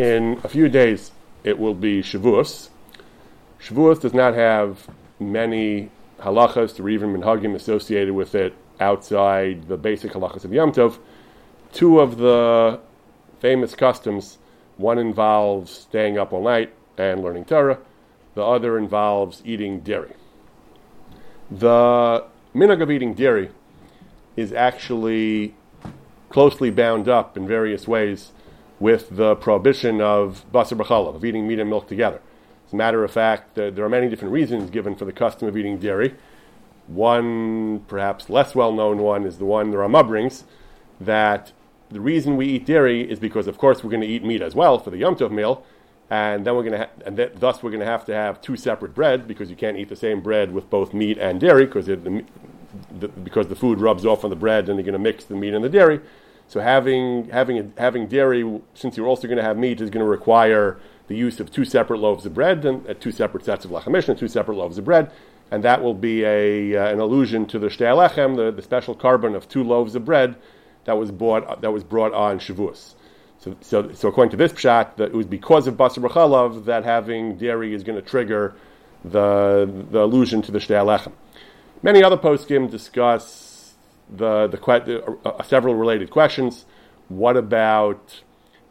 In a few days, it will be Shavuos. Shavuos does not have many halachas or even minhagim associated with it outside the basic halachas of Yom Tov. Two of the famous customs, one involves staying up all night and learning Torah. The other involves eating dairy. The minhag of eating dairy is actually closely bound up in various ways with the prohibition of basar b'chalav, of eating meat and milk together. As a matter of fact, there are many different reasons given for the custom of eating dairy. One, perhaps less well-known one, is the one the Rama brings, that the reason we eat dairy is because, of course, we're going to eat meat as well for the Yom Tov meal, and then thus we're going to have two separate breads, because you can't eat the same bread with both meat and dairy, because the food rubs off on the bread, and you're going to mix the meat and the dairy. So having dairy, since you're also going to have meat, is going to require the use of two separate loaves of bread and two separate sets of lachem mishna, two separate loaves of bread, and that will be an allusion to the shtei lechem, the special carbon of two loaves of bread that was brought on Shavuos. So according to this pshat, that it was because of basar b'chalav that having dairy is going to trigger the allusion to the shtei lechem. Many other poskim discuss several related questions. What about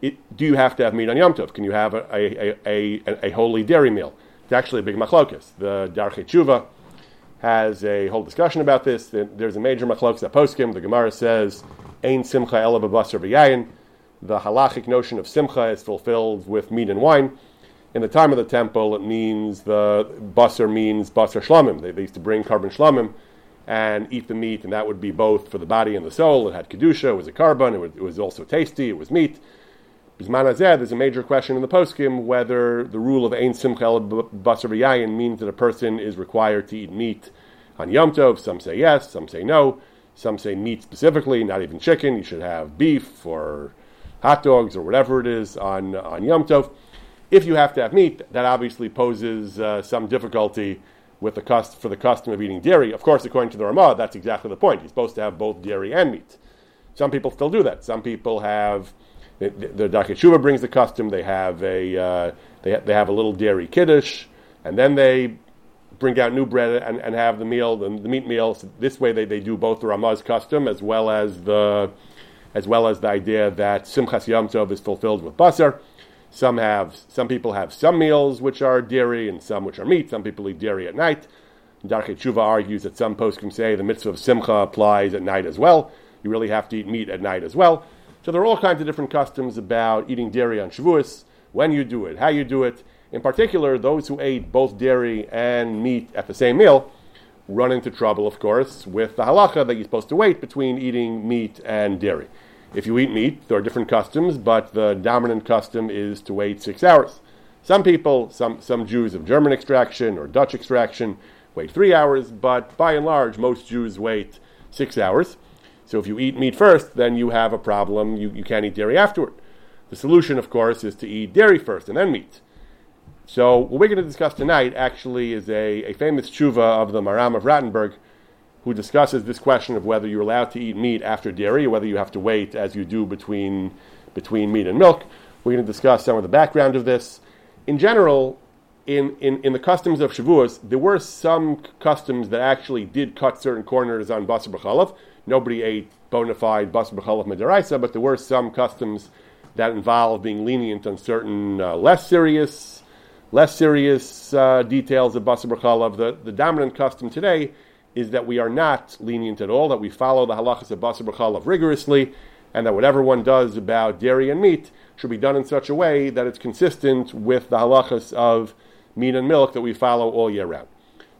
do you have to have meat on Yom Tov? Can you have a holy dairy meal? It's actually a big machlokas. The Darchei Tshuva has a whole discussion about this. There's a major machlokas at poskim. The Gemara says, "Ein simcha ela b'basar v'yayin." The halachic notion of simcha is fulfilled with meat and wine. In the time of the temple, it means the basar means basar shlamim. They used to bring carbon shlamim and eat the meat, and that would be both for the body and the soul. It had kedusha. It was a carbon. It was also tasty. It was meat. Bisman Azeh, there's a major question in the poskim whether the rule of Ein Simcha El Basar V'Yayin means that a person is required to eat meat on Yom Tov. Some say yes, some say no. Some say meat specifically, not even chicken. You should have beef or hot dogs or whatever it is on Yom Tov. If you have to have meat, that obviously poses some difficulty with the custom of eating dairy. Of course, according to the Rama, that's exactly the point. You're supposed to have both dairy and meat. Some people still do that. Some people have... The Darkei Tshuva brings the custom. They have a little dairy kiddush, and then they bring out new bread and have the meal, the meat meal. So this way, they do both the Ramah's custom as well as the idea that Simchas Yom Tov is fulfilled with basar. Some people have some meals which are dairy and some which are meat. Some people eat dairy at night. Darkei Tshuva argues that some poskim say the mitzvah of Simcha applies at night as well. You really have to eat meat at night as well. So there are all kinds of different customs about eating dairy on Shavuos, when you do it, how you do it. In particular, those who ate both dairy and meat at the same meal run into trouble, of course, with the halacha that you're supposed to wait between eating meat and dairy. If you eat meat, there are different customs, but the dominant custom is to wait 6 hours. Some people, some Jews of German extraction or Dutch extraction, wait 3 hours, but by and large, most Jews wait 6 hours. So if you eat meat first, then you have a problem. You can't eat dairy afterward. The solution, of course, is to eat dairy first and then meat. So what we're going to discuss tonight actually is a famous tshuva of the Maram of Rattenberg, who discusses this question of whether you're allowed to eat meat after dairy, or whether you have to wait as you do between meat and milk. We're going to discuss some of the background of this. In general, in the customs of Shavuos, there were some customs that actually did cut certain corners on basar b'chalav. Nobody ate bona fide basar b'chalav midaraisa, but there were some customs that involved being lenient on certain less serious details of basar b'chalav. The dominant custom today is that we are not lenient at all, that we follow the halachas of basar b'chalav rigorously, and that whatever one does about dairy and meat should be done in such a way that it's consistent with the halachas of meat and milk that we follow all year round.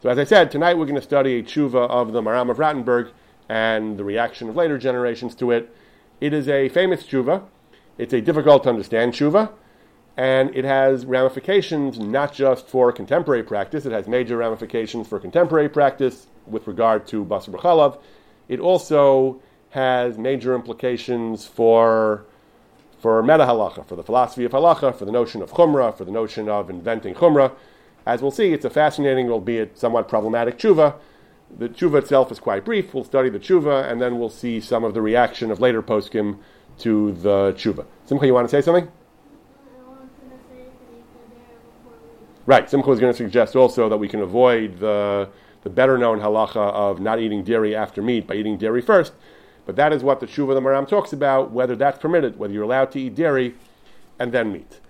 So as I said, tonight we're going to study a tshuva of the Maram of Rattenberg and the reaction of later generations to it. It is a famous tshuva. It's a difficult to understand tshuva, and it has ramifications not just for contemporary practice. It has major ramifications for contemporary practice with regard to basar b'chalav. It also has major implications for meta halacha, for the philosophy of halacha, for the notion of chumrah, for the notion of inventing chumrah. As we'll see, it's a fascinating, albeit somewhat problematic tshuva. The tshuva itself is quite brief. We'll study the tshuva, and then we'll see some of the reaction of later poskim to the tshuva. Simcha, you want to say something? Right. Simcha was going to suggest also that we can avoid the better-known halacha of not eating dairy after meat by eating dairy first. But that is what the Tshuva of the Maram talks about, whether that's permitted, whether you're allowed to eat dairy and then meat.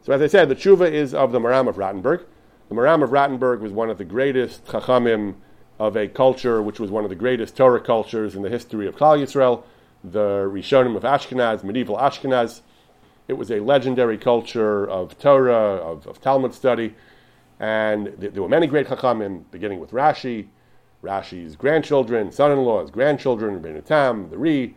So as I said, the Tshuva is of the Maram of Rattenberg. The Maram of Rattenberg was one of the greatest chachamim of a culture, which was one of the greatest Torah cultures in the history of Klal Yisrael, the Rishonim of Ashkenaz, medieval Ashkenaz. It was a legendary culture of Torah, of Talmud study, and there were many great Chachamim, beginning with Rashi, Rashi's grandchildren, son-in-laws, grandchildren, Rebbeinu Tam, the Ri.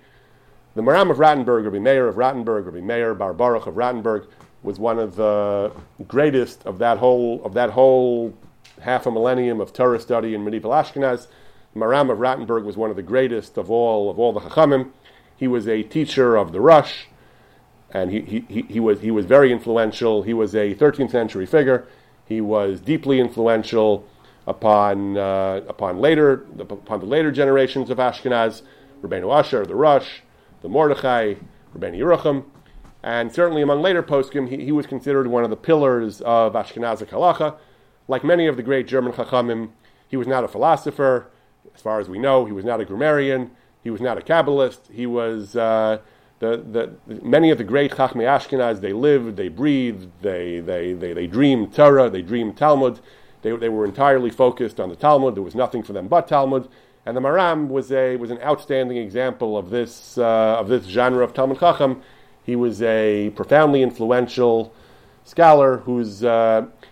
The Maram of Rattenberg, Rebbe Meir of Rattenberg, Rebbe Meir Bar Baruch of Rattenberg, was one of the greatest of that whole half a millennium of Torah study in medieval Ashkenaz. The Maram of Rattenberg was one of the greatest of all the Chachamim. He was a teacher of the Rush. And he was very influential. He was a 13th century figure. He was deeply influential upon the later generations of Ashkenaz, Rabbeinu Asher, the Rush, the Mordechai, Rabbeinu Yerucham, and certainly among later poskim, he was considered one of the pillars of Ashkenazic halacha. Like many of the great German chachamim, he was not a philosopher, as far as we know. He was not a grammarian. He was not a Kabbalist. He was. Many of the great Chachmei Ashkenaz, they lived, they breathed, they dreamed Torah, they dreamed Talmud. They were entirely focused on the Talmud. There was nothing for them but Talmud. And the Maram was an outstanding example of this genre of Talmud Chacham. He was a profoundly influential scholar who's.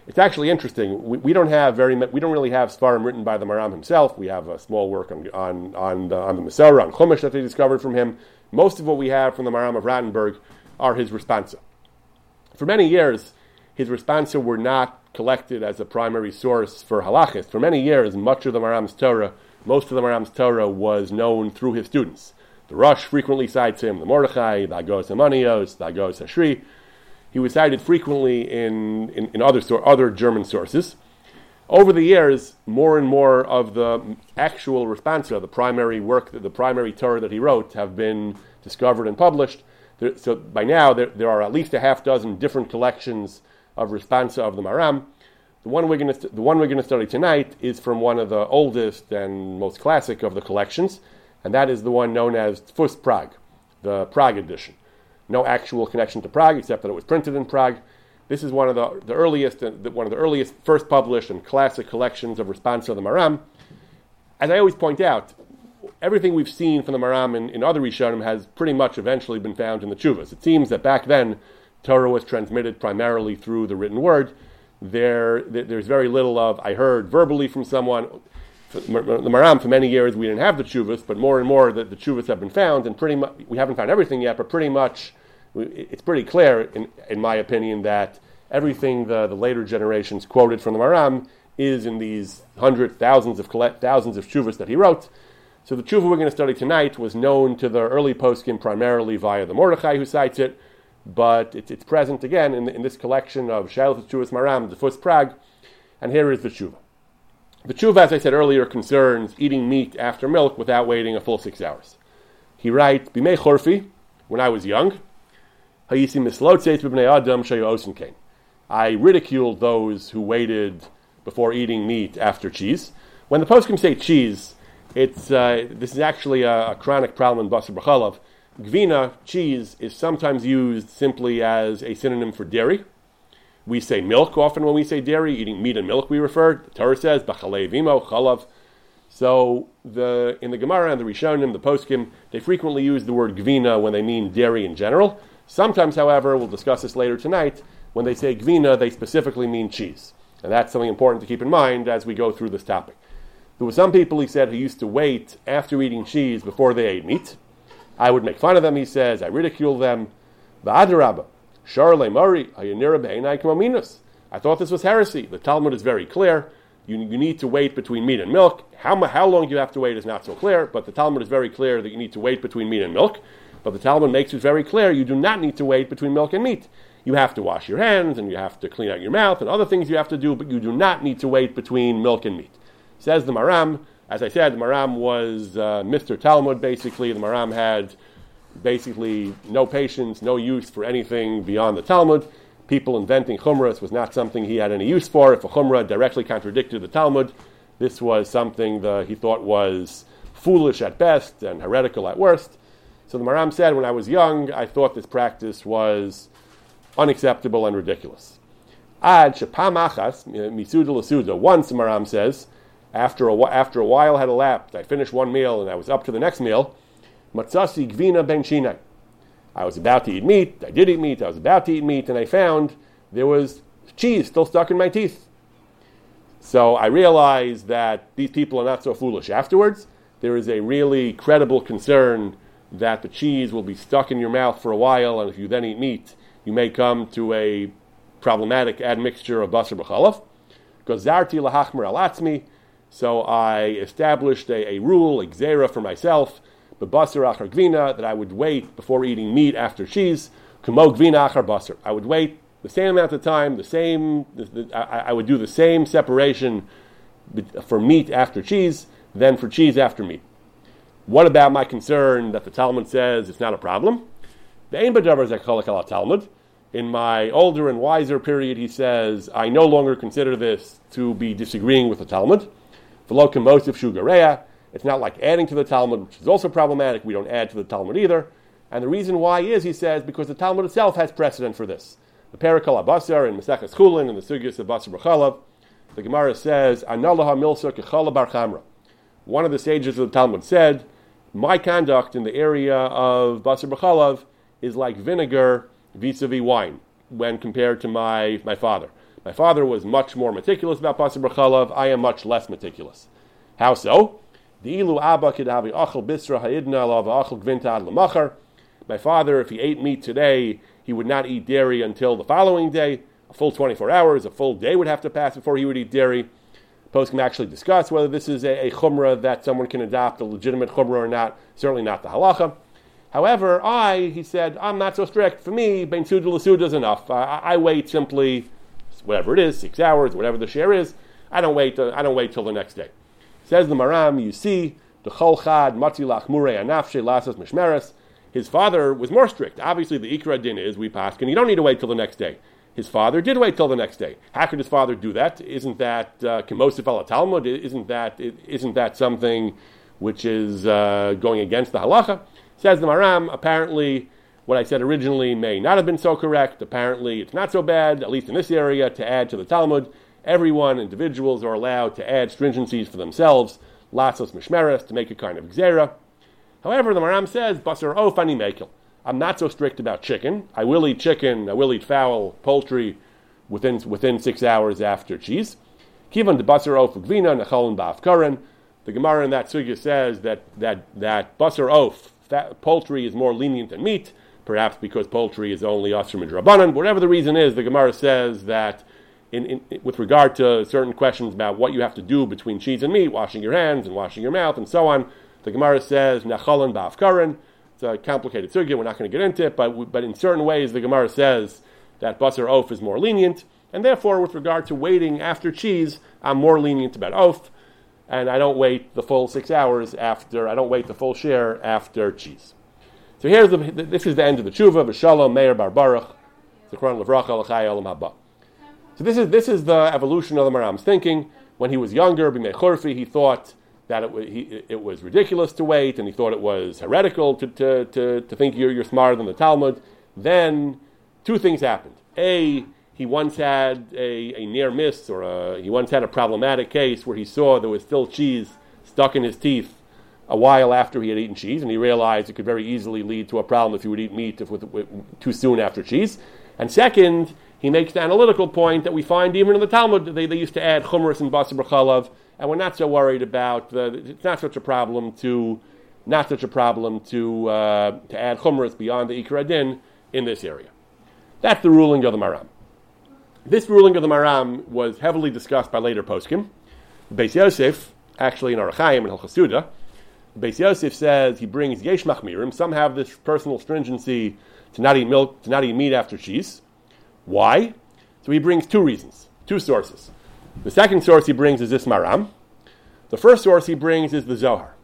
It's actually interesting. We don't really have Sfarim written by the Maram himself. We have a small work on the Masorah, on Chumash that they discovered from him. Most of what we have from the Maram of Rattenberg are his responsa. For many years, his responsa were not collected as a primary source for halachas. For many years, most of the Maram's Torah was known through his students. The Rush frequently cites him, the Mordechai, the Agos Amanios, the Agos Hashri. He was cited frequently in other German sources. Over the years, more and more of the actual responsa, the primary Torah that he wrote, have been discovered and published. So by now, there are at least a half dozen different collections of responsa of the Maram. The one we're going to study tonight is from one of the oldest and most classic of the collections, and that is the one known as Tfus Prague, the Prague edition. No actual connection to Prague, except that it was printed in Prague. This is one of the earliest, first published and classic collections of responsa of the Maram. As I always point out, everything we've seen from the Maram in other Rishonim has pretty much eventually been found in the Tshuvas. It seems that back then, Torah was transmitted primarily through the written word. There's very little of, I heard verbally from someone. The Maram, for many years, we didn't have the Tshuvas, but more and more the Tshuvas have been found, and pretty much, we haven't found everything yet, but pretty much, it's pretty clear, in my opinion, that everything the later generations quoted from the Maram is in these thousands of tshuvas that he wrote. So the tshuva we're going to study tonight was known to the early poskim primarily via the Mordechai who cites it, but it's present again in this collection of Shailot Tshuvas Maram, the Tfus Prague, and here is the tshuva. The tshuva, as I said earlier, concerns eating meat after milk without waiting a full 6 hours. He writes, Bimei Chorfi, when I was young, I ridiculed those who waited before eating meat after cheese. When the poskim say cheese, this is actually a chronic problem in Basar B'Chalav. Gvina, cheese, is sometimes used simply as a synonym for dairy. We say milk often when we say dairy. Eating meat and milk we refer. The Torah says, B'chalei v'imo, chalav. So in the Gemara and the Rishonim, the poskim, they frequently use the word gvina when they mean dairy in general. Sometimes, however, we'll discuss this later tonight, when they say gvina, they specifically mean cheese. And that's something important to keep in mind as we go through this topic. There were some people, he said, who used to wait after eating cheese before they ate meat. I would make fun of them, he says. I ridicule them. I thought this was heresy. The Talmud is very clear. You need to wait between meat and milk. How long you have to wait is not so clear, but the Talmud is very clear that you need to wait between meat and milk. But the Talmud makes it very clear you do not need to wait between milk and meat. You have to wash your hands, and you have to clean out your mouth, and other things you have to do, but you do not need to wait between milk and meat. Says the Maram. As I said, the Maram was Mr. Talmud, basically. The Maram had basically no patience, no use for anything beyond the Talmud. people inventing chumras was not something he had any use for. If a chumra directly contradicted the Talmud, this was something that he thought was foolish at best and heretical at worst. So the Maram said, when I was young, I thought this practice was unacceptable and ridiculous. Ad shepam achas, misuda l'suda, once, the Maram says, after a while had elapsed, I finished one meal and I was up to the next meal, matzasi gvina ben shinai. I was about to eat meat, I did eat meat, I was about to eat meat, and I found there was cheese still stuck in my teeth. So I realized that these people are not so foolish afterwards. There is a really credible concern that the cheese will be stuck in your mouth for a while, and if you then eat meat, you may come to a problematic admixture of basar b'chalaf. Gozarti lahachmer al atzmi, so I established a rule, a gzera for myself, b'basar achar gvina, that I would wait before eating meat after cheese, k'mo gvina achar basar. I would wait the same amount of time, I would do the same separation for meat after cheese than for cheese after meat. What about my concern that the Talmud says it's not a problem? In my older and wiser period, he says, I no longer consider this to be disagreeing with the Talmud. It's not like adding to the Talmud, which is also problematic. We don't add to the Talmud either. And the reason why is, he says, because the Talmud itself has precedent for this. The Perikal HaBasar in Maseches Chulin and the Sugyas of Basar B'Chalav, the Gemara says, Analaha Milsa Kechala Bar Chamra. One of the sages of the Talmud said, my conduct in the area of Basar B'Chalav is like vinegar vis-a-vis wine when compared to my father. My father was much more meticulous about Basar B'Chalav. I am much less meticulous. How so? My father, if he ate meat today, he would not eat dairy until the following day. A full 24 hours, a full day would have to pass before he would eat dairy. Poskim actually discuss whether this is a chumrah that someone can adopt, a legitimate chumrah or not, certainly not the halacha. However, he said, I'm not so strict. For me, ben suda l'suda is enough. I wait simply, whatever it is, 6 hours, whatever the share is. I don't wait till the next day. Says the Maram, you see, the chol chad matzi lachmurei anafshe lasas mishmeres. His father was more strict. Obviously, the Ikra din is, we paskin, you don't need to wait till the next day. His father did wait till the next day. How could his father do that? Isn't that kemosif ala Talmud? Isn't that something which is going against the halacha? Says the Maram, apparently, what I said originally may not have been so correct. Apparently, it's not so bad, at least in this area, to add to the Talmud. Everyone, individuals, are allowed to add stringencies for themselves, latzos mishmeres, to make a kind of gzera. However, the Maram says, basar of ani mekel. I'm not so strict about chicken. I will eat chicken, I will eat fowl, poultry, within 6 hours after cheese. Kivan de basar of gvina nechalin ba'afkarin. The Gemara in that sugya says that basar of, poultry, is more lenient than meat, perhaps because poultry is only asur midrabanan. Whatever the reason is, the Gemara says that with regard to certain questions about what you have to do between cheese and meat, washing your hands and washing your mouth and so on, the Gemara says, Nachalan ba'afkarin. It's a complicated sugya, we're not going to get into it, but in certain ways the Gemara says that basar of is more lenient, and therefore with regard to waiting after cheese, I'm more lenient about of, and I don't wait the full 6 hours after, I don't wait the full share after cheese. So this is the end of the tshuva, V'shalom Meir Bar Baruch, Zichron Levracha L'chai Olam Haba. So this is the evolution of the Maram's thinking. When he was younger, Bimei Churfi, he thought that it was ridiculous to wait, and he thought it was heretical to think you're smarter than the Talmud. Then two things happened. A, he once had a near miss, he once had a problematic case where he saw there was still cheese stuck in his teeth a while after he had eaten cheese, and he realized it could very easily lead to a problem if you would eat meat too soon after cheese. And second, he makes the analytical point that we find even in the Talmud, they used to add chumras and basar b'chalav, and we're not so worried about it's not such a problem to add chumras beyond the Ikra Din in this area. That's the ruling of the Maram. This ruling of the Maram was heavily discussed by later poskim. Beis Yosef, actually in Aruch Chaim and Hilchos Suda, Beis Yosef says he brings yesh machmirim. Some have this personal stringency to not eat milk, to not eat meat after cheese. Why? So he brings two reasons, two sources. The second source he brings is this Maram. The first source he brings is the Zohar.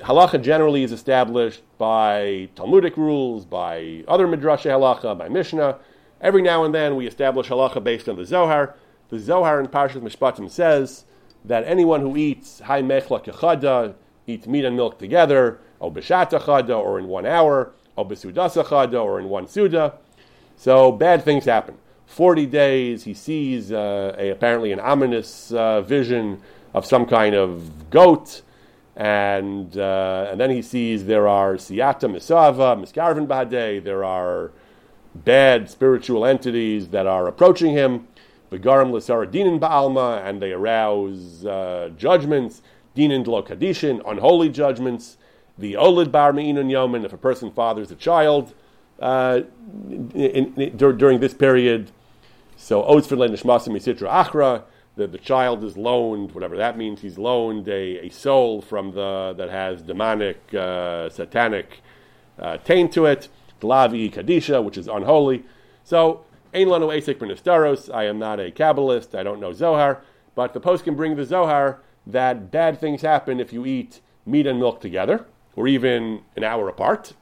Halacha generally is established by Talmudic rules, by other Midrashay Halacha, by Mishnah, Every now and then we establish halacha based on the Zohar. The Zohar in Parshas Mishpatim says that anyone who eats hai mechla kechada, eats meat and milk together, o b'shat achada, or in 1 hour, o b'sudas achada, or in one suda, so bad things happen. 40 days he sees apparently an ominous vision of some kind of goat, and then he sees there are siyata misava, miskarvin b'hadei, there are bad spiritual entities that are approaching him, begarim l'saradinin ba'alma, and they arouse judgments, dinin d'lo kadishin, unholy judgments, the olid bar me'inun yomin, if a person fathers a child during this period, so otzfir le'nishmasim misitra achra, the child is loaned, whatever that means, he's loaned a soul from that has demonic, satanic taint to it, Dlavi Kadisha, which is unholy. So, Ein Lanu Eisek B'Niftaros, I am not a Kabbalist, I don't know Zohar, but the post can bring the Zohar that bad things happen if you eat meat and milk together, or even an hour apart,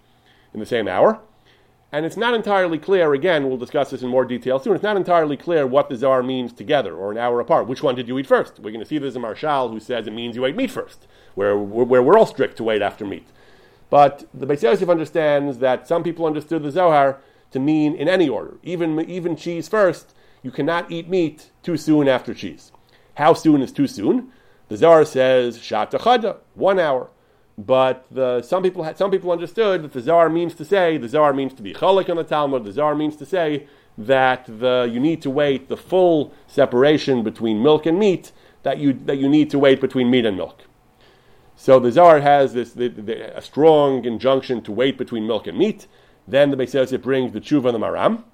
in the same hour. And it's not entirely clear, again, we'll discuss this in more detail soon, it's not entirely clear what the Zohar means together, or an hour apart. Which one did you eat first? We're going to see this in Marshal, who says it means you ate meat first, where we're all strict to wait after meat. But the Beis Yosef understands that some people understood the Zohar to mean in any order, even cheese first. You cannot eat meat too soon after cheese. How soon is too soon? The Zohar says shat achada, 1 hour. But some people understood that the Zohar means to say, the Zohar means to be cholek on the Talmud. The Zohar means to say that you need to wait the full separation between milk and meat, that you need to wait between meat and milk. So the Zohar has this a strong injunction to wait between milk and meat. Then the Beis Yosef brings the Tshuva and the Maram.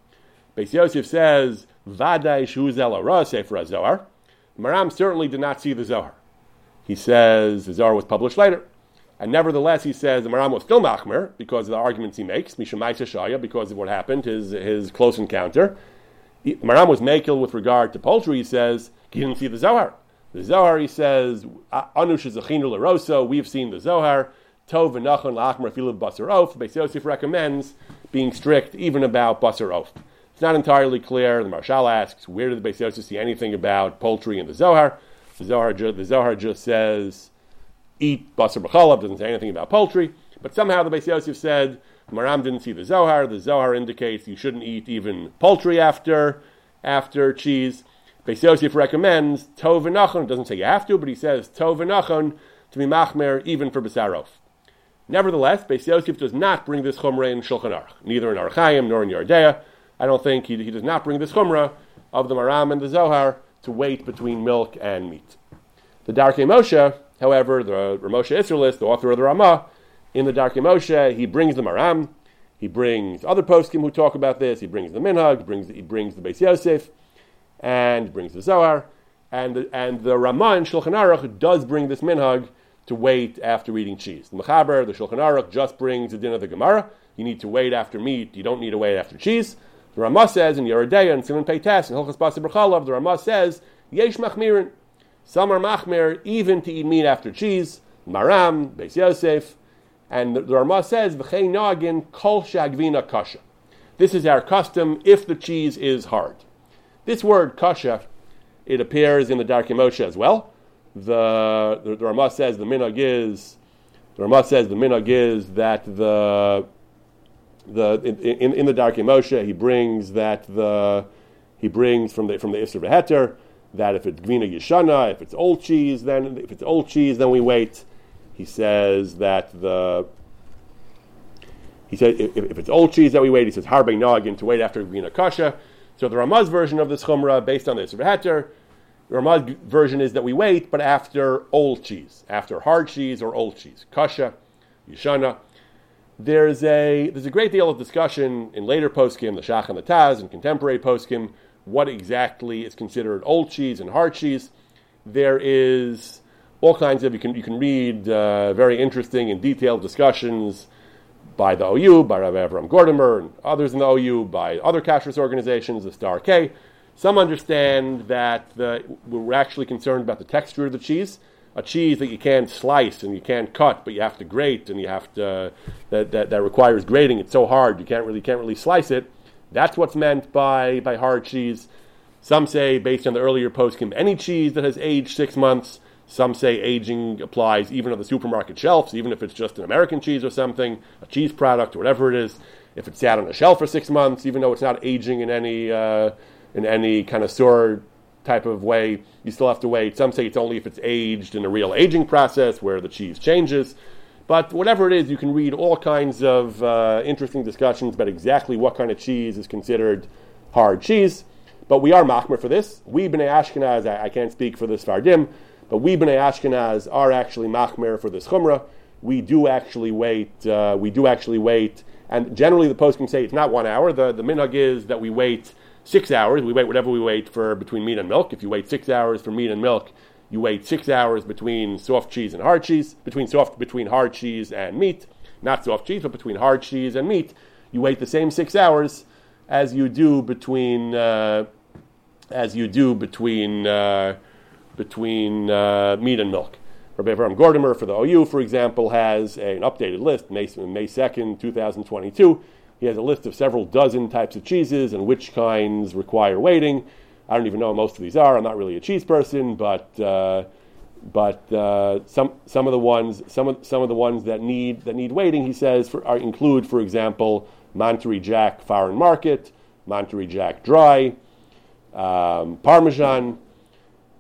Beis Yosef says, Vadai Shu Zela Ra Sefer HaZohar. Maram certainly did not see the Zohar. He says the Zohar was published later. And nevertheless, he says the Maram was still machmer because of the arguments he makes, Mishemai Sheshaya, because of what happened, his close encounter. Maram was makel with regard to poultry, he says, he didn't see the Zohar. The Zohar, he says, Anush Zechinu L'Roso, we've seen the Zohar, Tov v'nachon la'achmer afilu b'basar oaf. Beis Yosef recommends being strict even about basar oaf. It's not entirely clear. The Marshal asks, where did the Beis Yosef see anything about poultry in the Zohar? The Zohar just says, eat basar b'cholab, doesn't say anything about poultry. But somehow the Beis Yosef said, Maram didn't see the Zohar. The Zohar indicates you shouldn't eat even poultry after cheese. Beis Yosef recommends Tov v'nachon, doesn't say you have to, but he says Tov v'nachon to be machmer even for B'sar Oaf. Nevertheless, Beis Yosef does not bring this chumrah in Shulchan Aruch, neither in Aruch Chaim nor in Yerdea. I don't think he does not bring this chumrah of the Maram and the Zohar to wait between milk and meat. The Darkei Moshe, however, the Moshe Israelist, the author of the Ramah, in the Darkei Moshe, he brings the Maram, he brings other poskim who talk about this, he brings the Minhag, he brings the Beis Yosef, and brings the Zohar, and the Ramah in Shulchan Aruch does bring this minhag to wait after eating cheese. The Mechaber, the Shulchan Aruch, just brings the din of the Gemara. You need to wait after meat, you don't need to wait after cheese. The Ramah says in Yeridea and Siman Pei Tes and Hilchos Basar B'Chalav, the Ramah says, Yesh Machmirin, some are Machmir even to eat meat after cheese, Maram, Beis Yosef, and the Ramah says, V'chei Nagin Kol Shagvina Kasha. This is our custom if the cheese is hard. This word, kasha, it appears in the Darkei Moshe as well. The Ramah says the minhag is that in the Darkei Moshe he brings from the Isser V'Heter that if it's Gvina Yeshana, if it's old cheese then we wait. He says if it's old cheese that we wait. He says Harbei Nagin to wait after Gvina Kasha. So the Ramah's version of this chumrah, based on this V'Heter, the Ramah's version is that we wait, but after old cheese, after hard cheese or old cheese, kasha, yeshana. There's a great deal of discussion in later poskim, the Shach and the Taz, and contemporary poskim, what exactly is considered old cheese and hard cheese. There is all kinds of you can read very interesting and detailed discussions by the OU, by Rav Avram Gordimer and others in the OU, by other kashrus organizations, the Star K. Some understand that we're actually concerned about the texture of the cheese, a cheese that you can't slice and you can't cut, but you have to grate and you have to that requires grating. It's so hard you can't really slice it. That's what's meant by hard cheese. Some say, based on the earlier poskim, any cheese that has aged 6 months. Some say aging applies even on the supermarket shelves, even if it's just an American cheese or something, a cheese product or whatever it is. If it sat on a shelf for 6 months, even though it's not aging in any connoisseur type of way, you still have to wait. Some say it's only if it's aged in a real aging process where the cheese changes. But whatever it is, you can read all kinds of interesting discussions about exactly what kind of cheese is considered hard cheese. But we are machmer for this. We B'nai Ashkenaz, I can't speak for the Sfardim, but we B'nai Ashkenaz are actually machmer for this chumrah. We do actually wait. And generally the poskim say it's not 1 hour. The minhag is that we wait 6 hours. We wait whatever we wait for between meat and milk. If you wait 6 hours for meat and milk, you wait 6 hours between soft cheese and hard cheese, between hard cheese and meat, not soft cheese, but between hard cheese and meat, you wait the same 6 hours as you do between meat and milk. Rabbi Avraham Gordimer for the OU, for example, has an updated list, May 2nd, 2022. He has a list of several dozen types of cheeses and which kinds require waiting. I don't even know what most of these are. I'm not really a cheese person, but some of the ones that need waiting, he says, include, for example, Monterey Jack Foreign Market, Monterey Jack Dry, Parmesan.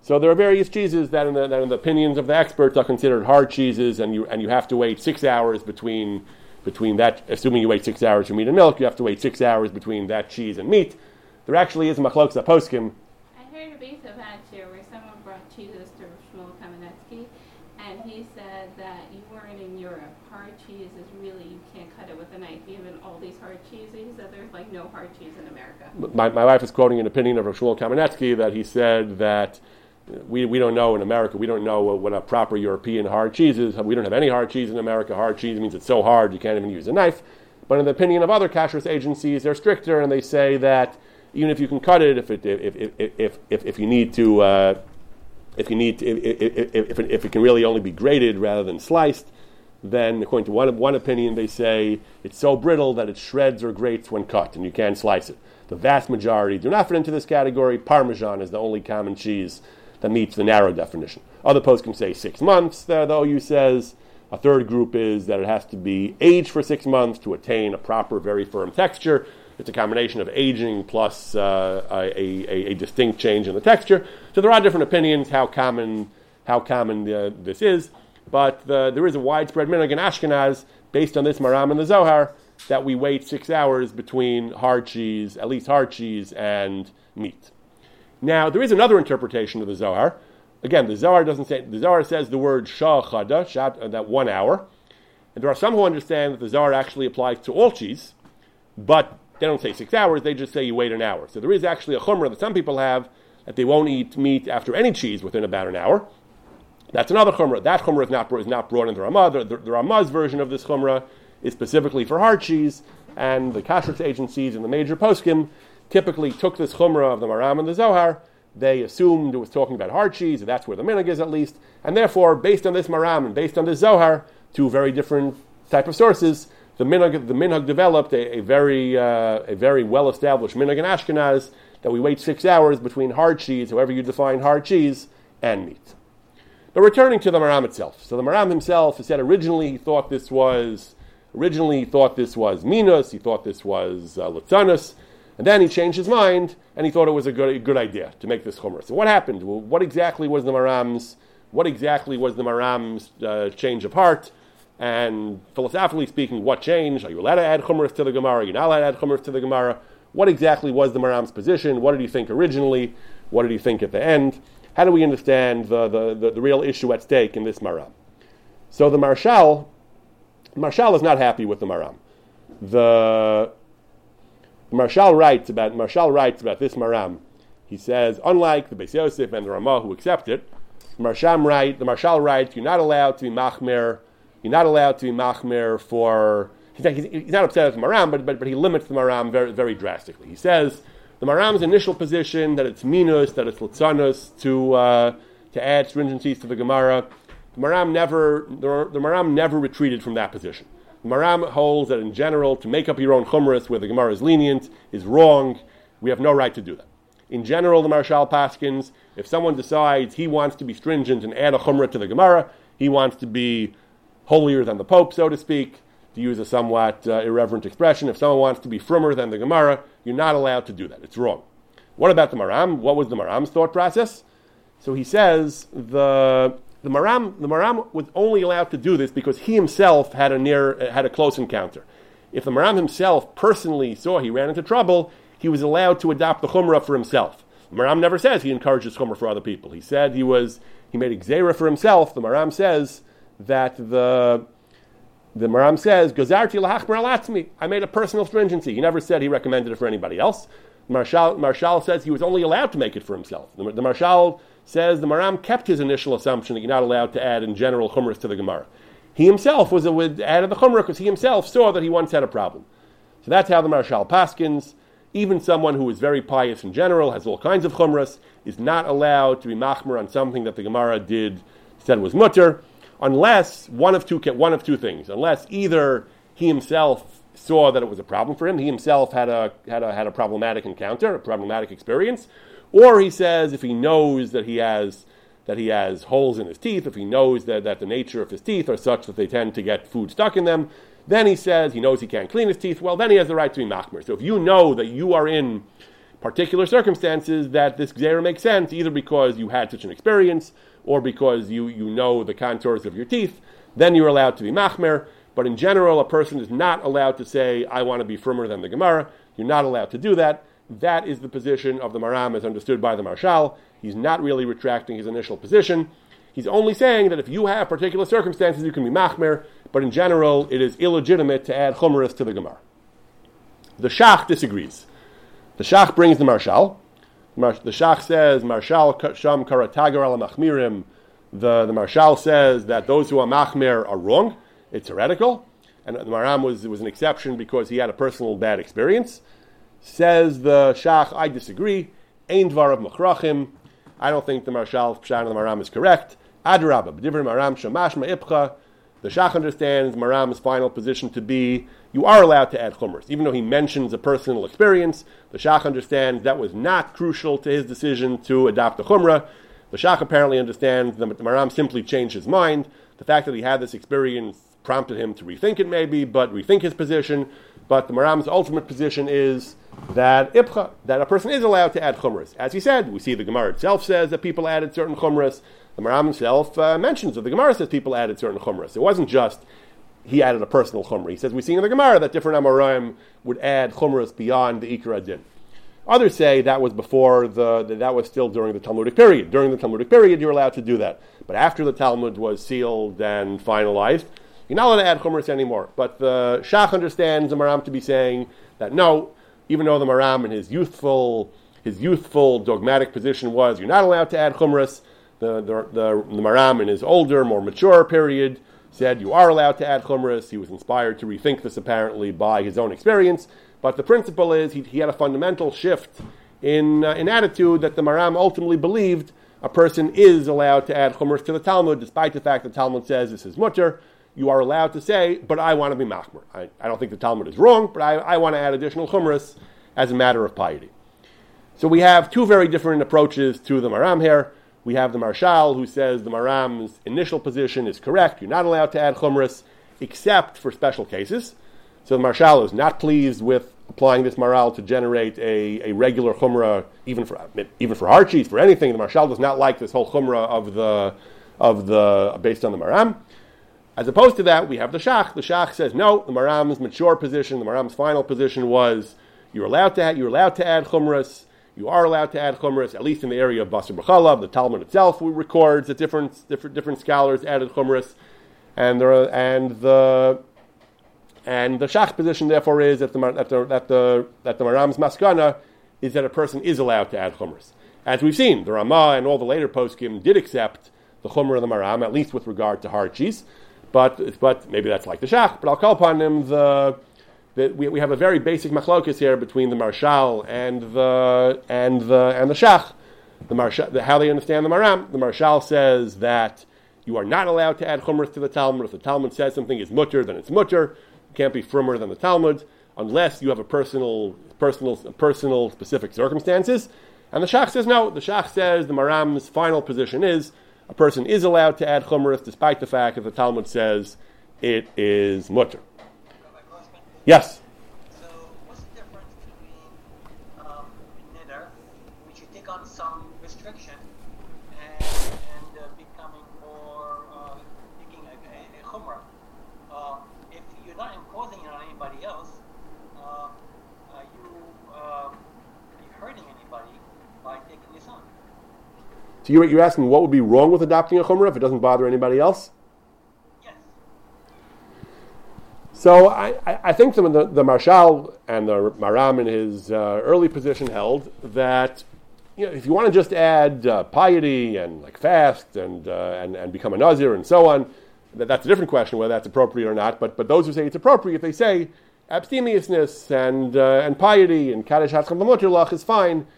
So there are various cheeses that in the opinions of the experts are considered hard cheeses, and you have to wait 6 hours between that. Assuming you wait 6 hours for meat and milk, you have to wait 6 hours between that cheese and meat. There actually is a machlokas poskim. I heard a piece of Hatshir where someone brought cheeses to Shmuel Kamenetsky, and he said that you weren't in Europe. Hard cheese is really, you can't cut it with a knife, even all these hard cheeses. He said there's like no hard cheese in America. My wife is quoting an opinion of Shmuel Kamenetsky that he said that we don't know in America, we don't know what a proper European hard cheese is. We don't have any hard cheese in America. Hard cheese means it's so hard you can't even use a knife. But in the opinion of other kashrus agencies, they're stricter, and they say that even if you can cut it, if it can really only be grated rather than sliced, then according to one opinion, they say it's so brittle that it shreds or grates when cut, and you can't slice it. The vast majority do not fit into this category. Parmesan is the only common cheese that meets the narrow definition. Other posts can say 6 months. The OU says a third group is that it has to be aged for 6 months to attain a proper, very firm texture. It's a combination of aging plus a distinct change in the texture. So there are different opinions how common this is, but there is a widespread minhag in Ashkenaz based on this Maram and the Zohar that we wait 6 hours between hard cheese, at least hard cheese, and meat. Now there is another interpretation of the Zohar. Again, the Zohar doesn't say. The Zohar says the word shah chada, that 1 hour, and there are some who understand that the Zohar actually applies to all cheese, but they don't say 6 hours, they just say you wait an hour. So there is actually a chumrah that some people have that they won't eat meat after any cheese within about an hour. That's another chumrah. That chumrah is not brought into the Ramah. The Ramah's version of this chumrah is specifically for hard cheese, and the kashrus agencies and the major poskim typically took this chumrah of the Maram and the Zohar. They assumed it was talking about hard cheese, and that's where the minhag is at least, and therefore, based on this Maram and based on this Zohar, two very different type of sources, The minhag developed a very well-established minhag in Ashkenaz that we wait 6 hours between hard cheese, however you define hard cheese, and meat. Now returning to the Maram itself. So the Maram himself said originally he thought this was minus, he thought this was litzanos, and then he changed his mind and he thought it was a good idea to make this chumrah. So what happened? Well, what exactly was the Maram's change of heart? And philosophically speaking, what changed? Are you allowed to add chumras to the Gemara? You're not allowed to add chumras to the Gemara. What exactly was the Maram's position? What did he think originally? What did he think at the end? How do we understand the real issue at stake in this Maram? So the Marshal is not happy with the Maram. The Marshal writes about this Maram. He says, unlike the Beis Yosef and the Ramah who accept it, the Marshal writes, you're not allowed to be machmer for... He's not upset at the Maram, but he limits the Maram very, very drastically. He says the Maram's initial position, that it's minus, that it's litzanos, to add stringencies to the Gemara, the Maram never retreated from that position. Maram holds that in general, to make up your own chumras where the Gemara is lenient is wrong. We have no right to do that. In general, the Marshal Paskins, if someone decides he wants to be stringent and add a chumra to the Gemara, he wants to be holier than the Pope, so to speak, to use a somewhat irreverent expression, if someone wants to be frummer than the Gemara, you're not allowed to do that. It's wrong. What about the Maram? What was the Maram's thought process? So he says the Maram was only allowed to do this because he himself had a close encounter. If the Maram himself personally saw he ran into trouble, he was allowed to adopt the chumrah for himself. The Maram never says he encourages chumrah for other people. He said he made a gzeira for himself. The Maram says that the Maram says gozarti lahachmir al atzmi. I made a personal stringency. He never said he recommended it for anybody else. Marshal says he was only allowed to make it for himself. The Marshal says the Maram kept his initial assumption that you're not allowed to add in general chumras to the Gemara. He himself added the chumra because he himself saw that he once had a problem. So that's how the Marshal paskins. Even someone who is very pious in general, has all kinds of chumras, is not allowed to be machmer on something that the Gemara said was mutter, unless one of two things. Unless either he himself saw that it was a problem for him, he himself had a problematic encounter, a problematic experience, or he says if he knows that he has holes in his teeth, if he knows that the nature of his teeth are such that they tend to get food stuck in them, then he says he knows he can't clean his teeth, well then he has the right to be machmer. So if you know that you are in particular circumstances that this gzeira makes sense, either because you had such an experience or because you know the contours of your teeth, then you're allowed to be machmer. But in general, a person is not allowed to say, I want to be firmer than the Gemara. You're not allowed to do that. That is the position of the Maram as understood by the Marshal. He's not really retracting his initial position. He's only saying that if you have particular circumstances, you can be machmer, but in general, it is illegitimate to add chumras to the Gemara. The Shach disagrees. The Shach brings the Marshal. The Shach says, Marshal sham karatagar ala machmirim. The Marshal says that those who are machmer are wrong. It's heretical, and the Maram was an exception because he had a personal bad experience. Says the Shach, I disagree. Ein dvar of machrachim. I don't think the Marshal Pshan of the Maram is correct. Adrabah, b'divrei Maram shamash ma'ipcha. The Shach understands Maram's final position to be, you are allowed to add chumras. Even though he mentions a personal experience, the Shach understands that was not crucial to his decision to adopt the chumrah. The Shach apparently understands that the Maram simply changed his mind. The fact that he had this experience prompted him to rethink it maybe, but rethink his position. But the Maram's ultimate position is that a person is allowed to add chumras. As he said, we see the Gemara itself says that people added certain chumras. The Maram himself mentions that the Gemara says people added certain chumras. It wasn't just he added a personal chumra. He says we see in the Gemara that different Amoraim would add chumras beyond the Ikar Adin. Others say that was before that was still during the Talmudic period. During the Talmudic period, you're allowed to do that. But after the Talmud was sealed and finalized, you're not allowed to add chumras anymore. But the Shach understands the Maram to be saying that no, even though the Maram in his youthful dogmatic position was you're not allowed to add chumras, the Maram in his older, more mature period said you are allowed to add chumras. He was inspired to rethink this apparently by his own experience. But the principle is he had a fundamental shift in attitude that the Maram ultimately believed a person is allowed to add chumras to the Talmud, despite the fact that Talmud says this is mutter. You are allowed to say, but I want to be machmer. I don't think the Talmud is wrong, but I want to add additional chumras as a matter of piety. So we have two very different approaches to the Maram here. We have the Marshal who says the Maram's initial position is correct. You're not allowed to add chumras except for special cases. So the Marshal is not pleased with applying this Maral to generate a regular chumrah, even for harchis, for anything. The Marshal does not like this whole chumrah of the based on the Maram. As opposed to that, we have the Shach. The Shach says, no, the Maram's mature position, the Maram's final position was, you're allowed to add chumras, you are allowed to add chumras, at least in the area of Basar B'chalav. The Talmud itself records that different scholars added chumras, and the Shach position therefore is that the Maram's maskana is that a person is allowed to add chumras. As we've seen, the Ramah and all the later poskim did accept the chumrah of the Maram, at least with regard to harchis. But maybe that's like the Shach, but I'll call upon him we have a very basic machlokas here between the Marshal and the Shach. How they understand the Maram. The Marshal says that you are not allowed to add chumras to the Talmud. If the Talmud says something is mutter, then it's mutter. can't be firmer than the Talmud unless you have a personal specific circumstances. And the Shach says no. The Shach says the Maram's final position is a person is allowed to add chumras despite the fact that the Talmud says it is mutter. Yes. So what's the difference between neder, which you take on some restriction, and becoming more taking a chumra? If you're not imposing it on anybody else, you're hurting anybody by taking this on. So you're asking what would be wrong with adopting a chumra if it doesn't bother anybody else? So I think some of the Marshal and the Maram in his early position held that if you want to just add piety and like fast and become a Nazir and so on, that's a different question whether that's appropriate or not. But those who say it's appropriate, they say abstemiousness and piety and Kaddish Hatzcham V'Motirlach is fine.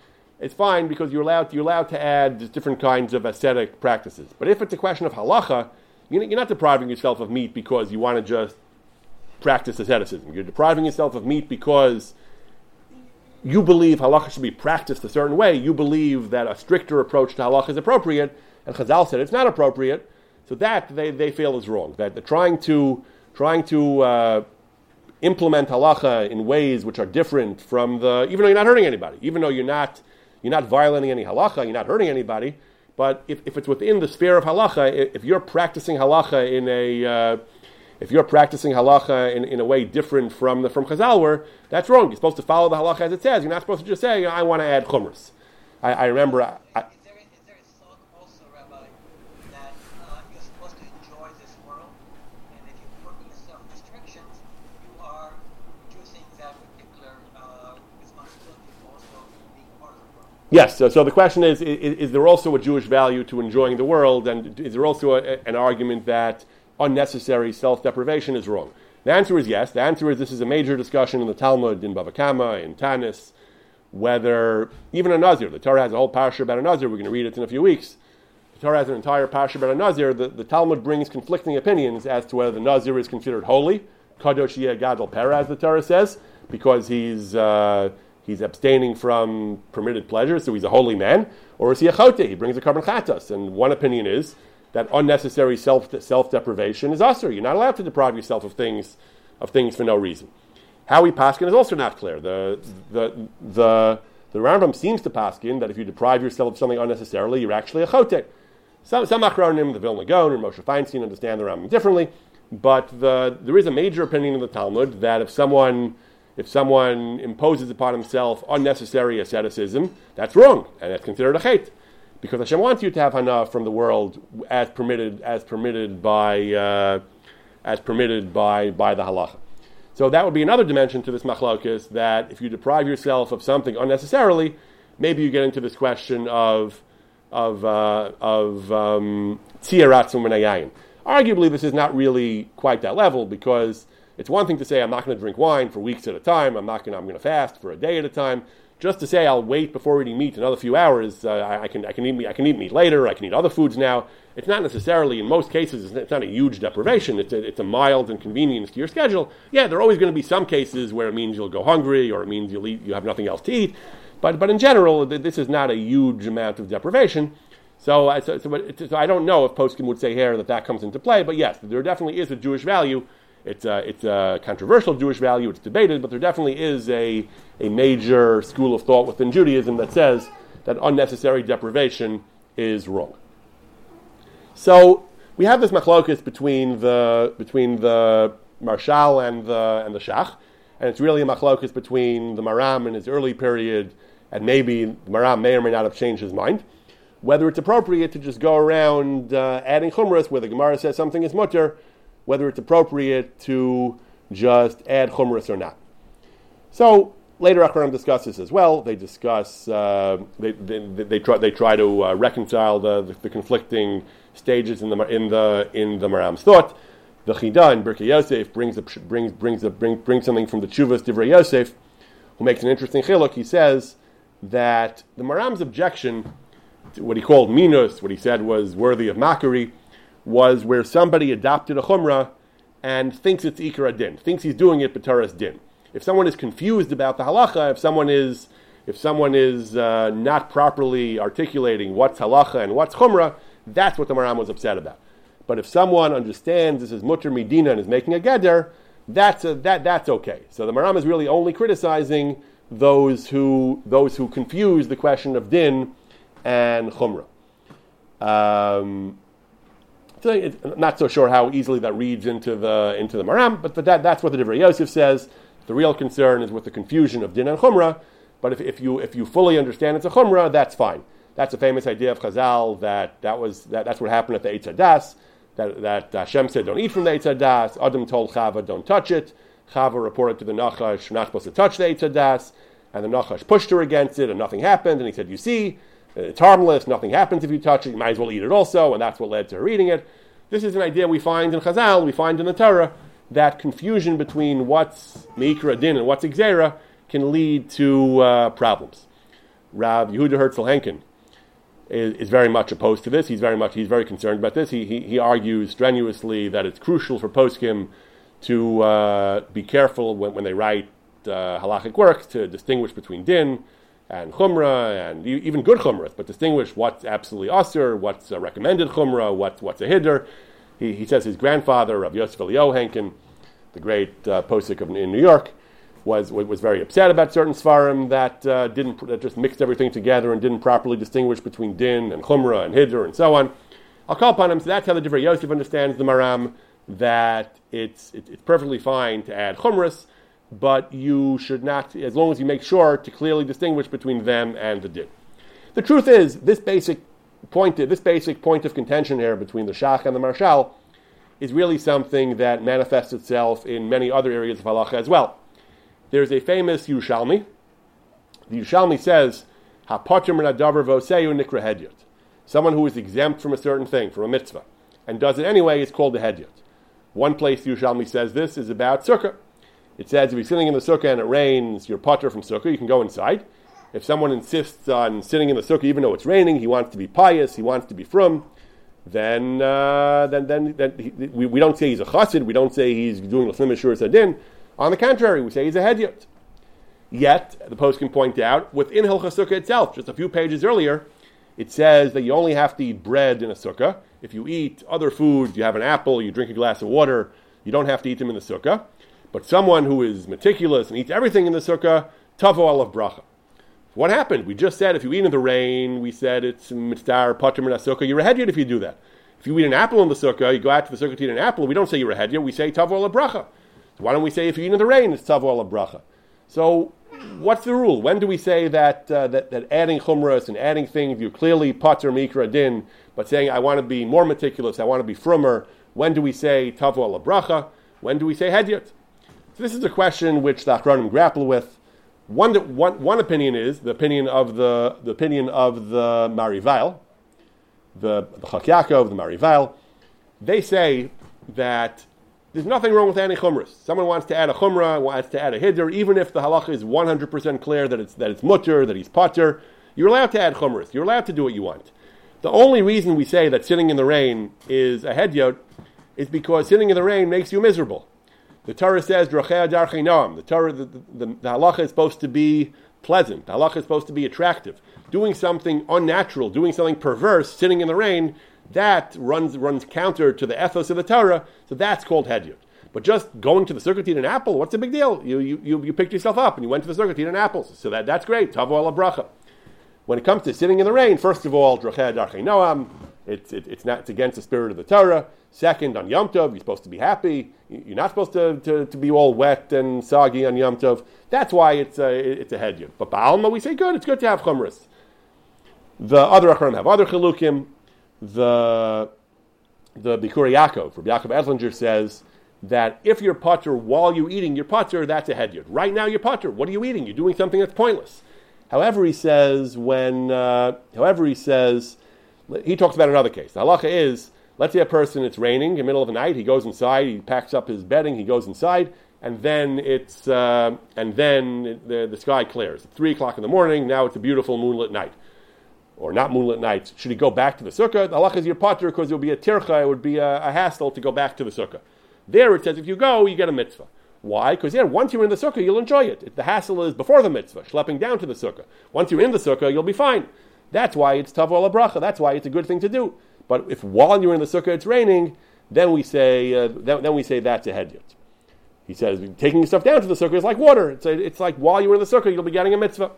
It's fine because you're allowed to add different kinds of ascetic practices. But if it's a question of halacha, you're not depriving yourself of meat because you want to just practice asceticism. You're depriving yourself of meat because you believe halacha should be practiced a certain way. You believe that a stricter approach to halacha is appropriate, and Chazal said it's not appropriate. So that they feel is wrong. That they're trying to implement halacha in ways which are different from the. Even though you're not hurting anybody, even though you're not violating any halacha, you're not hurting anybody. But if it's within the sphere of halacha, if you're practicing halacha in a if you're practicing halacha in a way different from Chazal were, that's wrong. You're supposed to follow the halacha as it says. You're not supposed to just say, I want to add chumras. I remember... Is there a thought also, Rabbi, that you're supposed to enjoy this world, and if you're putting yourself restrictions, you are reducing that particular responsibility for also being part of the world? Yes, so the question is there also a Jewish value to enjoying the world, and is there also an argument that unnecessary self-deprivation is wrong? The answer is yes. The answer is this is a major discussion in the Talmud, in Bava Kama, in Tanis, whether even a Nazir, the Torah has a whole parsha about a Nazir, we're going to read it in a few weeks. The Torah has an entire parsha about a Nazir. The Talmud brings conflicting opinions as to whether the Nazir is considered holy, Kadosh Yeh Gadol Pera, as the Torah says, because he's abstaining from permitted pleasures, so he's a holy man, or is he a Chote? He brings a Karban Chatas, and one opinion is that unnecessary self-deprivation is usher. You're not allowed to deprive yourself of things for no reason. How we paskin is also not clear. The Rambam seems to paskin that if you deprive yourself of something unnecessarily, you're actually a chotek. Some achronim, the Vilna Gaon and Moshe Feinstein, understand the Rambam differently, but there is a major opinion in the Talmud that if someone imposes upon himself unnecessary asceticism, that's wrong, and that's considered a chet, because Hashem wants you to have hana from the world as permitted by the halacha. So that would be another dimension to this machlokas, that if you deprive yourself of something unnecessarily, maybe you get into this question of tziratzum v'nayayin. Arguably, this is not really quite that level, because it's one thing to say I'm not going to drink wine for weeks at a time. I'm going to fast for a day at a time. Just to say I'll wait before eating meat another few hours, I can eat meat later, I can eat other foods now. It's not necessarily, in most cases, it's not a huge deprivation. It's a mild inconvenience to your schedule. Yeah, there are always going to be some cases where it means you'll go hungry, or it means you have nothing else to eat. But in general, this is not a huge amount of deprivation. So I don't know if Poskim would say here that comes into play. But yes, there definitely is a Jewish value. It's a controversial Jewish value. It's debated, but there definitely is a major school of thought within Judaism that says that unnecessary deprivation is wrong. So we have this machlokus between the Marshal and the Shach, and it's really a machlokus between the Maram in his early period, and maybe the Maram may or may not have changed his mind, whether it's appropriate to just go around adding chumras where the Gemara says something is mutter, whether it's appropriate to just add chumras or not. So later, Acharonim discuss this as well. They discuss they try to reconcile the conflicting stages in the Maram's thought. The Chida in Birkei Yosef brings something from the Tshuvas Divrei Yosef, who makes an interesting chiluk. He says that the Maram's objection to what he called minus, what he said was worthy of mockery, was where somebody adopted a chumrah and thinks it's Ikar Din, thinks he's doing it B'taras Din. If someone is confused about the halacha, if someone is not properly articulating what's halacha and what's chumrah, that's what the Maram was upset about. But if someone understands this is Mutter Medina and is making a Geder, that's okay. So the Maram is really only criticizing those who confuse the question of Din and Chumrah. I'm not so sure how easily that reads into the Maram, but that's what the Divrei Yosef says. The real concern is with the confusion of Din and Chumrah, but if you fully understand it's a Chumrah, that's fine. That's a famous idea of Chazal that's what happened at the Eitz Hadas. That Hashem said, "Don't eat from the Eitz Hadas." Adam told Chava, "Don't touch it." Chava reported to the Nachash, "You're not supposed to touch the Eitz Hadas," and the Nachash pushed her against it, and nothing happened. And he said, "You see, it's harmless. Nothing happens if you touch it. You might as well eat it also." And that's what led to her eating it. This is an idea we find in Chazal, we find in the Torah, that confusion between what's Meikra Din and what's Exera can lead to problems. Rav Yehuda Herzl Henkin is very much opposed to this. He's very concerned about this. He argues strenuously that it's crucial for poskim to be careful when they write halachic works to distinguish between din and chumrah, and even good chumrah, but distinguish what's absolutely asur, what's recommended chumrah, what's a hider. He says his grandfather, Rav Yosef Eliyahu Henkin, the great posik in New York, was very upset about certain Sfarim that just mixed everything together and didn't properly distinguish between Din and Chumrah and Hidr and so on. I'll call upon him. So that's how the Divrei Yosef understands the Maram, that it's perfectly fine to add Chumras, but you should not, as long as you make sure to clearly distinguish between them and the Din. The truth is, this basic point of contention here between the Shach and the Marshal is really something that manifests itself in many other areas of halacha as well. There's a famous Yerushalmi. The Yerushalmi says, "Hapatur min hadavar v'osehu nikra hedyot." Someone who is exempt from a certain thing, from a mitzvah, and does it anyway, is called a hedyot. One place the Yerushalmi says this is about sukkah. It says, if you're sitting in the sukkah and it rains, you're patur from sukkah, you can go inside. If someone insists on sitting in the sukkah even though it's raining, he wants to be pious, he wants to be frum, then we don't say he's a chassid, we don't say he's doing l'fnei mishuras hadin. On the contrary, we say he's a hedyot. Yet, the post can point out, within Hilchos Sukkah itself, just a few pages earlier, it says that you only have to eat bread in a sukkah. If you eat other food, you have an apple, you drink a glass of water, you don't have to eat them in the sukkah. But someone who is meticulous and eats everything in the sukkah, tavo alav bracha. What happened? We just said if you eat in the rain, we said it's mitzvah patur min hasukkah, you're a hedyot if you do that. If you eat an apple in the sukkah, you go out to the sukkah to eat an apple, we don't say you're a hedyot, we say tavo alav bracha. Why don't we say if you eat in the rain, it's tavo ala bracha? So, what's the rule? When do we say that adding chumras and adding things, you're clearly patur mikra din, but saying I want to be more meticulous, I want to be frumer, when do we say tavo ala bracha? When do we say hedyot? So this is a question which the Achronim grapple with. One opinion is the opinion of the Marival, the Chok Yaakov, the Marival. They say that there's nothing wrong with adding chumras. Someone wants to add a chumrah, wants to add a hiddur, even if the halacha is 100% clear that it's mutter, that he's pater, you're allowed to add chumras. You're allowed to do what you want. The only reason we say that sitting in the rain is a hedyot is because sitting in the rain makes you miserable. The Torah says, drachei darchei noam. The halacha is supposed to be pleasant. The halacha is supposed to be attractive. Doing something unnatural, doing something perverse, sitting in the rain, that runs counter to the ethos of the Torah, so that's called hedyot. But just going to the sukkah to eat an apple, what's the big deal? You picked yourself up and you went to the sukkah to eat an apple, so that's great. Tavo ala bracha. When it comes to sitting in the rain, first of all, drachei darchei noam, it's against the spirit of the Torah. Second, on Yom Tov, you're supposed to be happy. You're not supposed to be all wet and soggy on Yom Tov. That's why it's a hedyot. But ba'alma, we say good. It's good to have chumras. The other achronim have other chilukim. The Bikur Yaakov, Rabbi Yaakov Edlinger, says that if you're patur while you're eating your patur, that's a hedyot. Right now you're patur. What are you eating? You're doing something that's pointless. However, he says he talks about another case. The halacha is, let's say a person, it's raining in the middle of the night, he goes inside, he packs up his bedding, he goes inside, and then the sky clears. It's 3:00 in the morning, now it's a beautiful moonlit night. Or not moonlit nights, should he go back to the sukkah? The halacha is your patur because it would be a tircha, it would be a hassle to go back to the sukkah. There it says if you go, you get a mitzvah. Why? Because there, once you're in the sukkah, you'll enjoy it. The hassle is before the mitzvah, schlepping down to the sukkah. Once you're in the sukkah, you'll be fine. That's why it's tavo l'bracha. That's why it's a good thing to do. But if while you're in the sukkah it's raining, then we say that's a hedyot. He says taking yourself down to the sukkah is like water. It's like while you're in the sukkah, you'll be getting a mitzvah.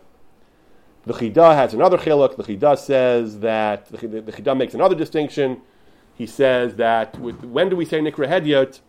The Chidah has another chiluk. The Chidah says that the Chidah makes another distinction. He says that when do we say nikra hedyot?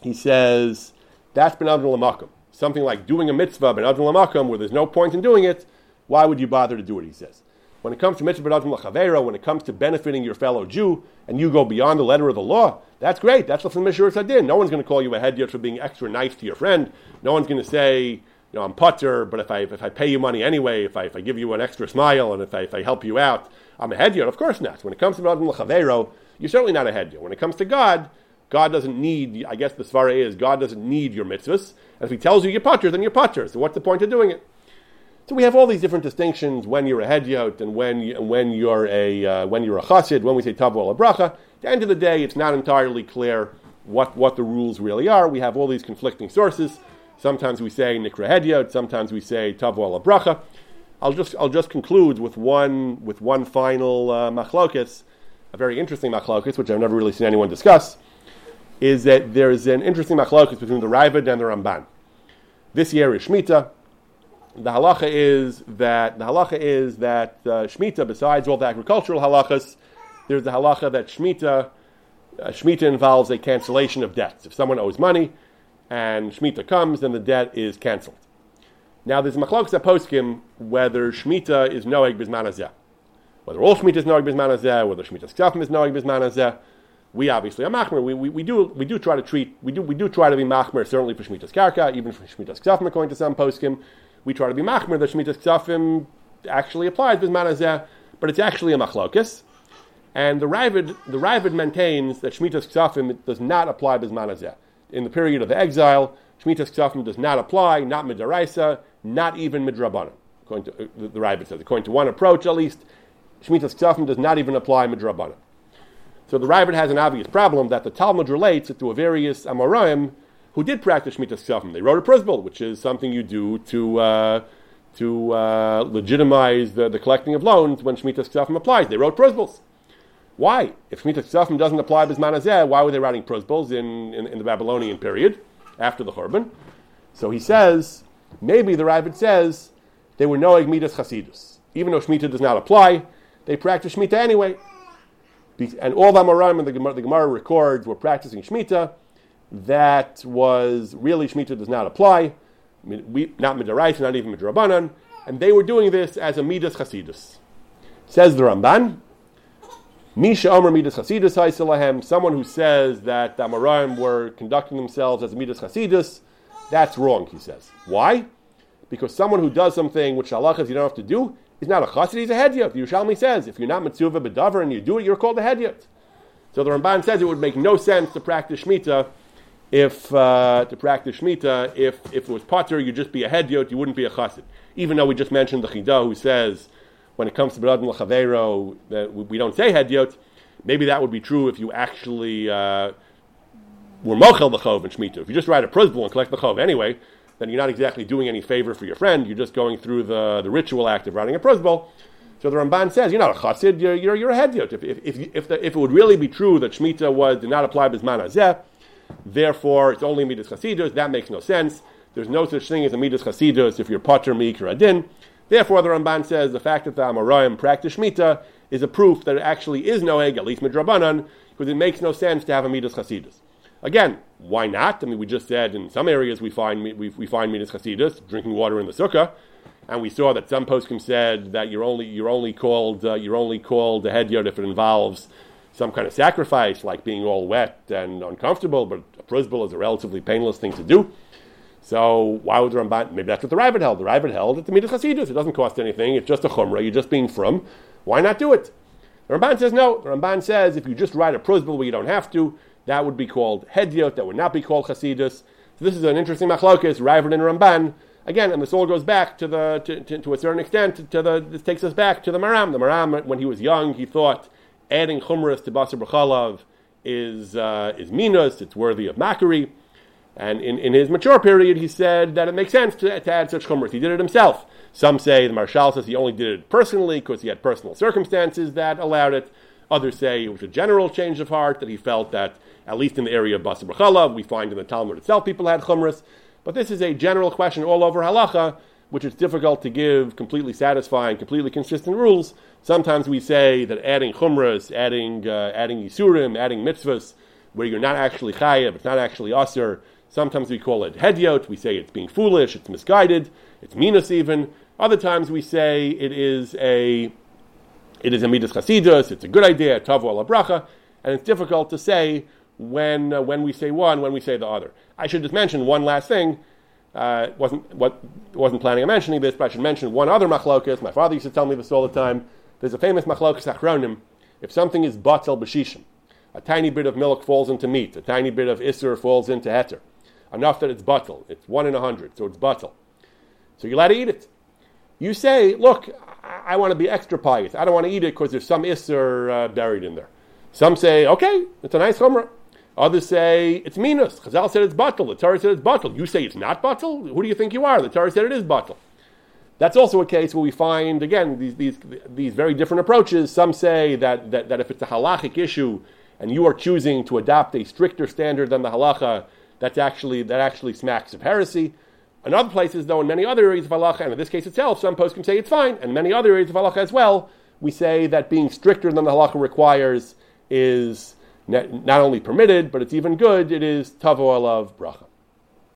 He says that's benavdin l'makom, something like doing a mitzvah benavdin l'makom where there's no point in doing it. Why would you bother to do it? He says. When it comes to mitzvah benavdin l'chaveira, when it comes to benefiting your fellow Jew, and you go beyond the letter of the law, that's great. That's l'fnei mishuras hadin. No one's going to call you a hedyot for being extra nice to your friend. No one's going to say, you know, I'm putter, but if I pay you money anyway, if I give you an extra smile, and if I help you out, I'm a hedyot. Of course not. When it comes to benavdin l'chaveiro, you're certainly not a hedyot. When it comes to God, God doesn't need, I guess the svara is, God doesn't need your mitzvahs. And if he tells you you're putter, then you're putter. So what's the point of doing it? So we have all these different distinctions when you're a hedyot and when you're a chassid, when we say tavo l'bracha. At the end of the day, it's not entirely clear what the rules really are. We have all these conflicting sources. Sometimes we say nikra hedyot, sometimes we say tavo l'bracha. I'll just conclude with one final machlokas, a very interesting machlokas, which I've never really seen anyone discuss, is that there is an interesting machlokas between the Ravad and the Ramban. This year is Shemitah. The halacha is that Shemitah, besides all the agricultural halachas, there's the halacha that Shemitah involves a cancellation of debts. If someone owes money and Shemitah comes, then the debt is canceled. Now, there's machlokas poskim whether Shemitah is noeg b'zman hazeh, whether all Shemitah is noeg b'zman hazeh, whether Shemitah's ksafim is noeg b'zman hazeh. We obviously are machmer. We do try to be machmer, certainly for Shemitah's karka, even for Shemitah's ksafim, according to some poskim. We try to be machmer that Shemitah's Ksafim actually applies b'zman hazeh, but it's actually a machlokus. And the Ravad maintains that Shemitah's Ksafim does not apply b'zman hazeh. In the period of the exile, Shemitah's Ksafim does not apply, not midoraisa, not even midrabanan. According to the Ravad says, according to one approach at least, Shemitah's Ksafim does not even apply midrabanan. So the Ravad has an obvious problem that the Talmud relates it to a various amoraim who did practice Shemitah's Ksafim. They wrote a prosbul, which is something you do to legitimize the collecting of loans when Shemitah's Ksafim applies. They wrote prosbuls. Why? If Shemitah's Ksafim doesn't apply b'zman hazeh, why were they writing prosbuls in the Babylonian period after the Churban? So he says, maybe the Ravad says, they were noeg midas chasidus. Even though Shemitah does not apply, they practice Shemitah anyway. And all the Amoraim and the Gemara records were practicing Shemitah. That was really Shemitah does not apply, not midoraisa, not even midrabanan, and they were doing this as a midas chasidus. Says the Ramban, Misha Omer midas chasidus haiselahem, someone who says that the Amoraim were conducting themselves as a midas chasidus, that's wrong, he says. Why? Because someone who does something which halachas you don't have to do is not a chassid, he's a hedyot. The Yerushalmi says, if you're not mitzuva b'davar and you do it, you're called a hedyot. So the Ramban says it would make no sense to practice Shemitah if it was pater, you'd just be a hedyot, you wouldn't be a chassid. Even though we just mentioned the Chidah, who says when it comes to benavdin l'chaveiro that we don't say hedyot. Maybe that would be true if you actually were mochel the chov in Shemitah. If you just write a prosbul and collect the chov anyway, then you're not exactly doing any favor for your friend. You're just going through the ritual act of writing a prosbul. So the Ramban says you're not a chassid, you're a hedyot. If it would really be true that Shemitah did not apply b'zman hazeh, therefore, it's only midas chasidus. That makes no sense. There's no such thing as a midas chasidus if you're pater meikar adin. Therefore, the Ramban says the fact that the Amoraim practice Shemitah is a proof that it actually is noeg, at least midrabanan, because it makes no sense to have a midas chasidus. Again, why not? I mean, we just said in some areas we find midas chasidus, drinking water in the sukkah, and we saw that some poskim said that you're only called a hedyot if it involves some kind of sacrifice, like being all wet and uncomfortable, but a prosbul is a relatively painless thing to do. So why would the Ramban? Maybe that's what the Ravad held. The Ravad held that the midas chasidus, it doesn't cost anything, it's just a chumrah, you're just being frum. Why not do it? The Ramban says no. The Ramban says if you just write a prosbul where you don't have to, that would be called hedyot, that would not be called chasidus. So this is an interesting machlokas, Ravad and Ramban. Again, and this all goes back to a certain extent, this takes us back to the Maram. The Maram, when he was young, he thought adding chumras to basar b'chalav, is minos, it's worthy of mockery. And in his mature period, he said that it makes sense to add such chumras. He did it himself. Some say, the Marshal says, he only did it personally because he had personal circumstances that allowed it. Others say it was a general change of heart, that he felt that, at least in the area of Basar B'Chalav, we find in the Talmud itself people had chumras. But this is a general question all over halacha, which is difficult to give completely satisfying, completely consistent rules. Sometimes we say that adding chumras, adding yisurim, adding mitzvahs, where you're not actually chayev, it's not actually asur. Sometimes we call it hedyot. We say it's being foolish, it's misguided, it's minus even. Other times we say it is a midas chasidus, it's a good idea, tavo ala bracha, and it's difficult to say when we say one, when we say the other. I should just mention one last thing. Wasn't planning on mentioning this, but I should mention one other machlokas. My father used to tell me this all the time. There's a famous machlokas achronim. If something is batel b'shishim, a tiny bit of milk falls into meat, a tiny bit of isur falls into heter, enough that it's batel. It's 1 in 100, so it's batel. So you're allowed to eat it. You say, look, I want to be extra pious. I don't want to eat it because there's some isur buried in there. Some say, okay, it's a nice chumrah. Others say it's minus. Chazal said it's batel. The Torah said it's batel. You say it's not batel? Who do you think you are? The Torah said it is batel. That's also a case where we find, again, these very different approaches. Some say that if it's a halachic issue and you are choosing to adopt a stricter standard than the halacha, that actually smacks of heresy. In other places, though, in many other areas of halacha, and in this case itself, some poskim say it's fine, and many other areas of halacha as well, we say that being stricter than the halacha requires is not only permitted, but it's even good. It is tavo alav bracha.